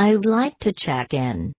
I would like to check in.